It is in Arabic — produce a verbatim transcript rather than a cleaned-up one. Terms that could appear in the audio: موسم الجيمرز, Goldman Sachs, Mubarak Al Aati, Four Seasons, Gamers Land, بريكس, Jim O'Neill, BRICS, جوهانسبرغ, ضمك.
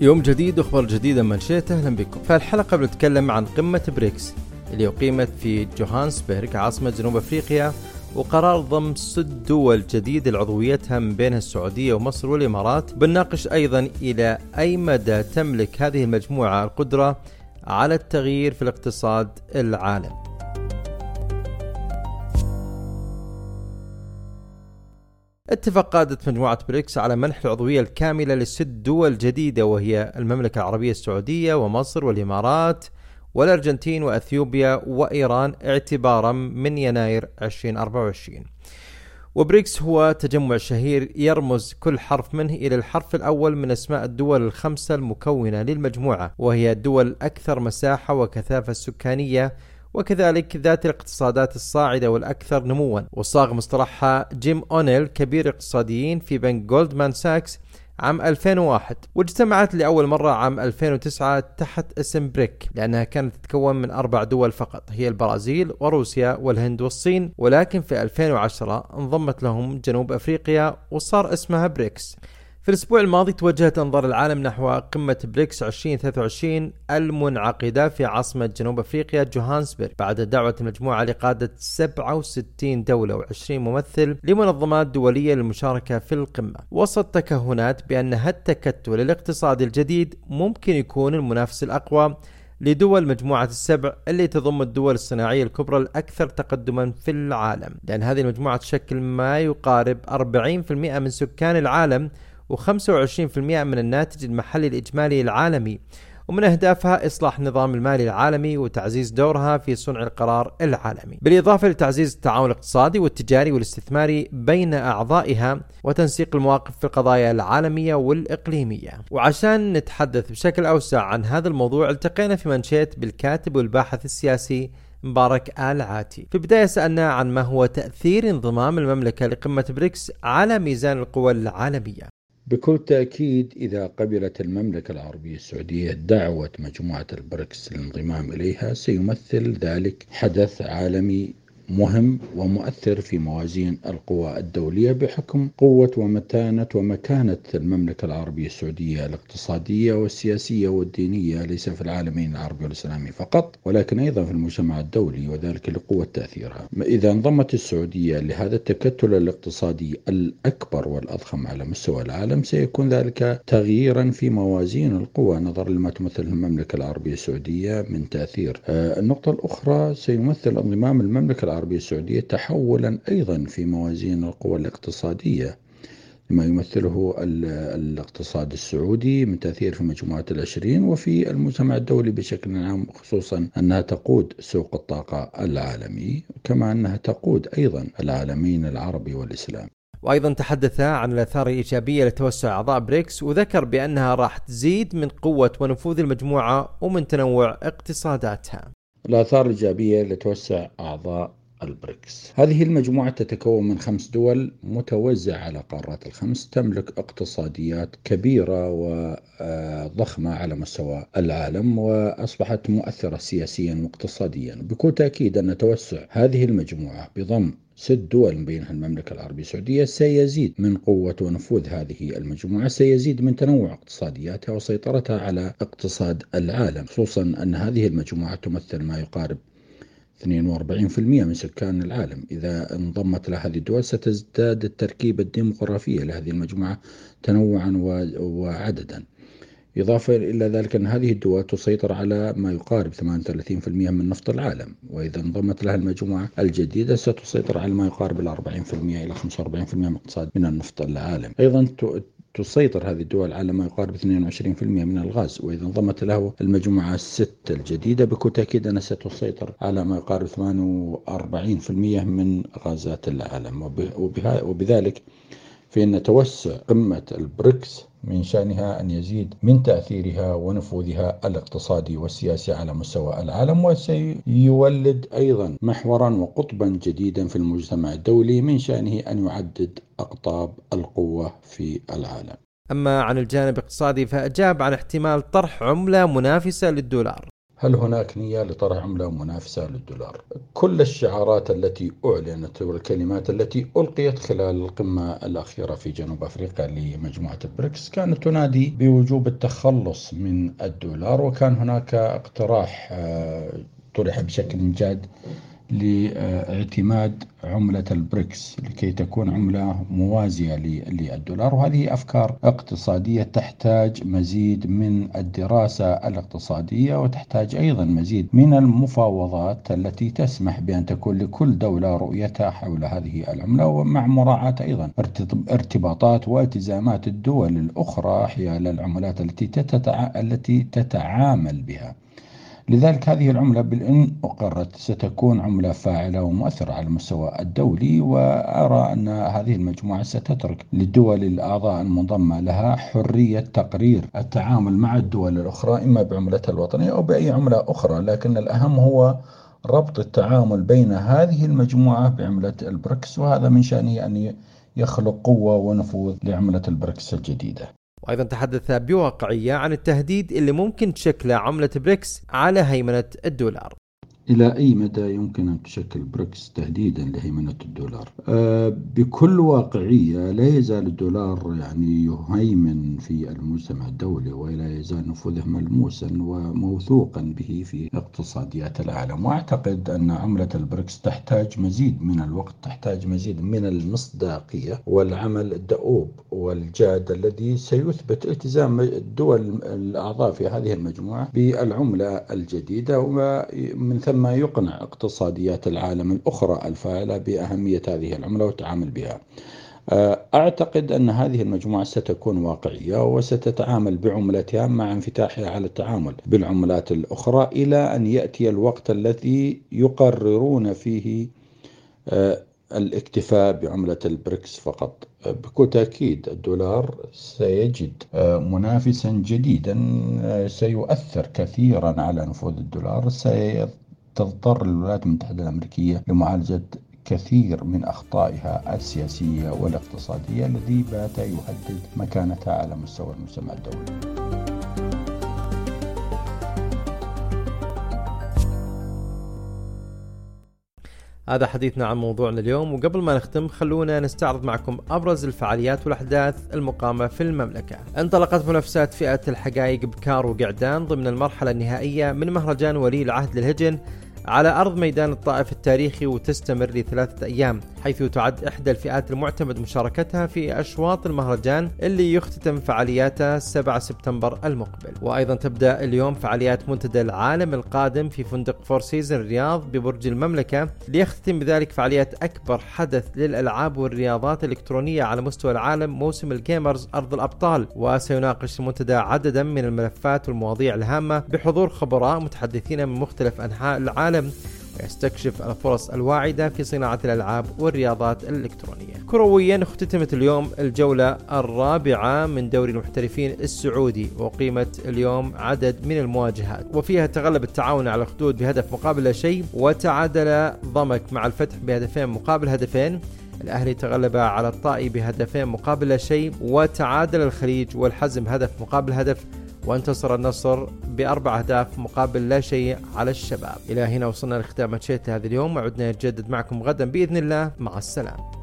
يوم جديد وأخبار جديدة من شئت. أهلا بكم. فالحلقة بنتكلم عن قمة بريكس اللي أقيمت في جوهانسبرغ عاصمة جنوب أفريقيا، وقرار ضم ست دول جديد لعضويتها من بينها السعودية ومصر والإمارات. بنناقش أيضا إلى أي مدى تملك هذه المجموعة القدرة على التغيير في الاقتصاد العالم. اتفق قادة مجموعة بريكس على منح العضوية الكاملة لست دول جديدة، وهي المملكة العربية السعودية ومصر والإمارات والأرجنتين وأثيوبيا وإيران، اعتبارا من يناير ألفين وأربعة وعشرين. وبريكس هو تجمع شهير يرمز كل حرف منه إلى الحرف الأول من أسماء الدول الخمسة المكونة للمجموعة، وهي الدول الأكثر مساحة وكثافة سكانية وكذلك ذات الاقتصادات الصاعدة والأكثر نموا. وصاغ مصطلحها جيم أونيل كبير اقتصاديين في بنك جولدمان ساكس عام ألفين وواحد، واجتمعت لأول مرة عام ألفين وتسعة تحت اسم بريك، لأنها كانت تتكون من أربع دول فقط، هي البرازيل وروسيا والهند والصين، ولكن في ألفين وعشرة انضمت لهم جنوب أفريقيا وصار اسمها بريكس. في الأسبوع الماضي توجهت أنظار العالم نحو قمة بريكس عشرين ثلاثة وعشرين المنعقدة في عاصمة جنوب أفريقيا جوهانسبرغ، بعد دعوة المجموعة لقادة سبعة وستين دولة وعشرين ممثل لمنظمات دولية للمشاركة في القمة، وسط تكهنات بأن هالتكتل الاقتصادي الجديد ممكن يكون المنافس الأقوى لدول مجموعة السبع اللي تضم الدول الصناعية الكبرى الأكثر تقدما في العالم، لأن هذه المجموعة تشكل ما يقارب أربعين بالمئة من سكان العالم وخمسة وعشرين بالمئة من الناتج المحلي الإجمالي العالمي، ومن أهدافها إصلاح النظام المالي العالمي وتعزيز دورها في صنع القرار العالمي، بالإضافة لتعزيز التعاون الاقتصادي والتجاري والاستثماري بين أعضائها وتنسيق المواقف في القضايا العالمية والإقليمية. وعشان نتحدث بشكل أوسع عن هذا الموضوع التقينا في منشيت بالكاتب والباحث السياسي مبارك آل عاتي. في بداية سألنا عن ما هو تأثير انضمام المملكة لقمة بريكس على ميزان القوى العالمية. بكل تأكيد إذا قبلت المملكة العربية السعودية دعوة مجموعة البريكس للانضمام إليها سيمثل ذلك حدث عالمي مهم ومؤثر في موازين القوى الدولية، بحكم قوة ومتانة ومكانة المملكة العربية السعودية الاقتصادية والسياسية والدينية، ليس في العالمين العربي والإسلامي فقط ولكن أيضا في المجتمع الدولي، وذلك لقوة تأثيرها. إذا انضمت السعودية لهذا التكتل الاقتصادي الأكبر والأضخم على مستوى العالم سيكون ذلك تغييرا في موازين القوى نظرا لما تمثل المملكة العربية السعودية من تأثير. النقطة الأخرى سيمثل انضمام المملكة العربية العربية السعودية تحولا أيضا في موازين القوى الاقتصادية، ما يمثله الاقتصاد السعودي من تأثير في مجموعة العشرين وفي المجتمع الدولي بشكل عام، خصوصا أنها تقود سوق الطاقة العالمي، كما أنها تقود أيضا العالمين العربي والإسلام. وأيضا تحدث عن الآثار الإيجابية لتوسع أعضاء بريكس، وذكر بأنها راح تزيد من قوة ونفوذ المجموعة ومن تنوع اقتصاداتها. الآثار الإيجابية لتوسع أعضاء البريكس. هذه المجموعة تتكون من خمس دول متوزعة على قارات الخمس، تملك اقتصاديات كبيرة وضخمة على مستوى العالم، وأصبحت مؤثرة سياسيا واقتصاديا. بكل تأكيد أن توسع هذه المجموعة بضم ست دول بينها المملكة العربية السعودية سيزيد من قوة ونفوذ هذه المجموعة، سيزيد من تنوع اقتصادياتها وسيطرتها على اقتصاد العالم، خصوصا أن هذه المجموعة تمثل ما يقارب اثنين وأربعين بالمئة من سكان العالم. إذا انضمت لهذه الدول ستزداد التركيبة الديموغرافية لهذه المجموعة تنوعا وعددا، إضافة إلى ذلك أن هذه الدول تسيطر على ما يقارب ثمانية وثلاثين بالمئة من نفط العالم، وإذا انضمت لها المجموعة الجديدة ستسيطر على ما يقارب أربعين بالمئة إلى خمسة وأربعين بالمئة من اقتصاد من النفط العالم. أيضا تسيطر هذه الدول على ما يقارب اثنين وعشرين بالمئة من الغاز، وإذا انضمت له المجموعة الست الجديدة بكل تأكيد أنها ستسيطر على ما يقارب ثمانية وأربعين بالمئة من غازات العالم. وبذلك فإن توسع قمة البريكس من شأنها أن يزيد من تأثيرها ونفوذها الاقتصادي والسياسي على مستوى العالم، وسيولد أيضا محورا وقطبا جديدا في المجتمع الدولي من شأنه أن يعدد أقطاب القوة في العالم. أما عن الجانب الاقتصادي فأجاب عن احتمال طرح عملة منافسة للدولار. هل هناك نية لطرح عملة منافسة للدولار؟ كل الشعارات التي أعلنت والكلمات التي ألقيت خلال القمة الأخيرة في جنوب أفريقيا لمجموعة بريكس كانت تنادي بوجوب التخلص من الدولار، وكان هناك اقتراح طرح بشكل جاد لاعتماد عملة البريكس لكي تكون عملة موازية للدولار، وهذه أفكار اقتصادية تحتاج مزيد من الدراسة الاقتصادية، وتحتاج أيضا مزيد من المفاوضات التي تسمح بأن تكون لكل دولة رؤيتها حول هذه العملة، ومع مراعاة أيضا ارتباطات والتزامات الدول الأخرى حيال العملات التي تتع... التي تتعامل بها. لذلك هذه العملة بالإن أقرت ستكون عملة فاعلة ومؤثرة على المستوى الدولي، وأرى أن هذه المجموعة ستترك للدول الأعضاء المنضمة لها حرية تقرير التعامل مع الدول الأخرى إما بعملتها الوطنية أو بأي عملة أخرى، لكن الأهم هو ربط التعامل بين هذه المجموعة بعملة البريكس، وهذا من شأنه أن يخلق قوة ونفوذ لعملة البريكس الجديدة. وأيضا تحدث بواقعية عن التهديد اللي ممكن تشكله عملة بريكس على هيمنة الدولار. إلى أي مدى يمكن أن تشكل بريكس تهديداً لهيمنة الدولار؟ أه بكل واقعية لا يزال الدولار يعني يهيمن في المجتمع الدولي، ولا يزال نفوذه ملموساً وموثوقاً به في اقتصاديات العالم، وأعتقد أن عملة البريكس تحتاج مزيد من الوقت، تحتاج مزيد من المصداقية والعمل الدؤوب والجاد الذي سيثبت التزام الدول الأعضاء في هذه المجموعة بالعملة الجديدة، ومن ثم ما يقنع اقتصاديات العالم الأخرى الفاعلة بأهمية هذه العملة والتعامل بها. أعتقد أن هذه المجموعة ستكون واقعية وستتعامل بعملتها مع انفتاحها على التعامل بالعملات الأخرى، إلى أن يأتي الوقت الذي يقررون فيه الاكتفاء بعملة البريكس فقط. بكل تأكيد الدولار سيجد منافسا جديدا سيؤثر كثيرا على نفوذ الدولار، سي تضطر الولايات المتحدة الأمريكية لمعالجة كثير من أخطائها السياسية والاقتصادية الذي بات يهدد مكانتها على مستوى المجتمع الدولي. هذا حديثنا عن موضوعنا اليوم، وقبل ما نختم خلونا نستعرض معكم أبرز الفعاليات والأحداث المقامة في المملكة. انطلقت منافسات فئة الحقائق بكار وقعدان ضمن المرحلة النهائية من مهرجان ولي العهد للهجن على أرض ميدان الطائف التاريخي، وتستمر لثلاثة أيام، حيث تعد إحدى الفئات المعتمد مشاركتها في أشواط المهرجان اللي يختتم فعالياته السابع من سبتمبر المقبل. وأيضا تبدأ اليوم فعاليات منتدى العالم القادم في فندق فور سيزن الرياض ببرج المملكة، ليختتم بذلك فعاليات أكبر حدث للألعاب والرياضات الإلكترونية على مستوى العالم، موسم الجيمرز أرض الأبطال، وسيناقش المنتدى عددا من الملفات والمواضيع الهامة بحضور خبراء متحدثين من مختلف أنحاء العالم، ويستكشف الفرص الواعدة في صناعة الألعاب والرياضات الإلكترونية. كرويا اختتمت اليوم الجولة الرابعة من دوري المحترفين السعودي، وقيمت اليوم عدد من المواجهات وفيها تغلب التعاون على الخدود بهدف مقابل لا شيء، وتعادل ضمك مع الفتح بهدفين مقابل هدفين، الأهلي تغلب على الطائي بهدفين مقابل لا شيء، وتعادل الخليج والحزم هدف مقابل هدف، وانتصر النصر بأربع أهداف مقابل لا شيء على الشباب. إلى هنا وصلنا لختام منشيت هذا اليوم، وعدنا نتجدد معكم غدا بإذن الله. مع السلامة.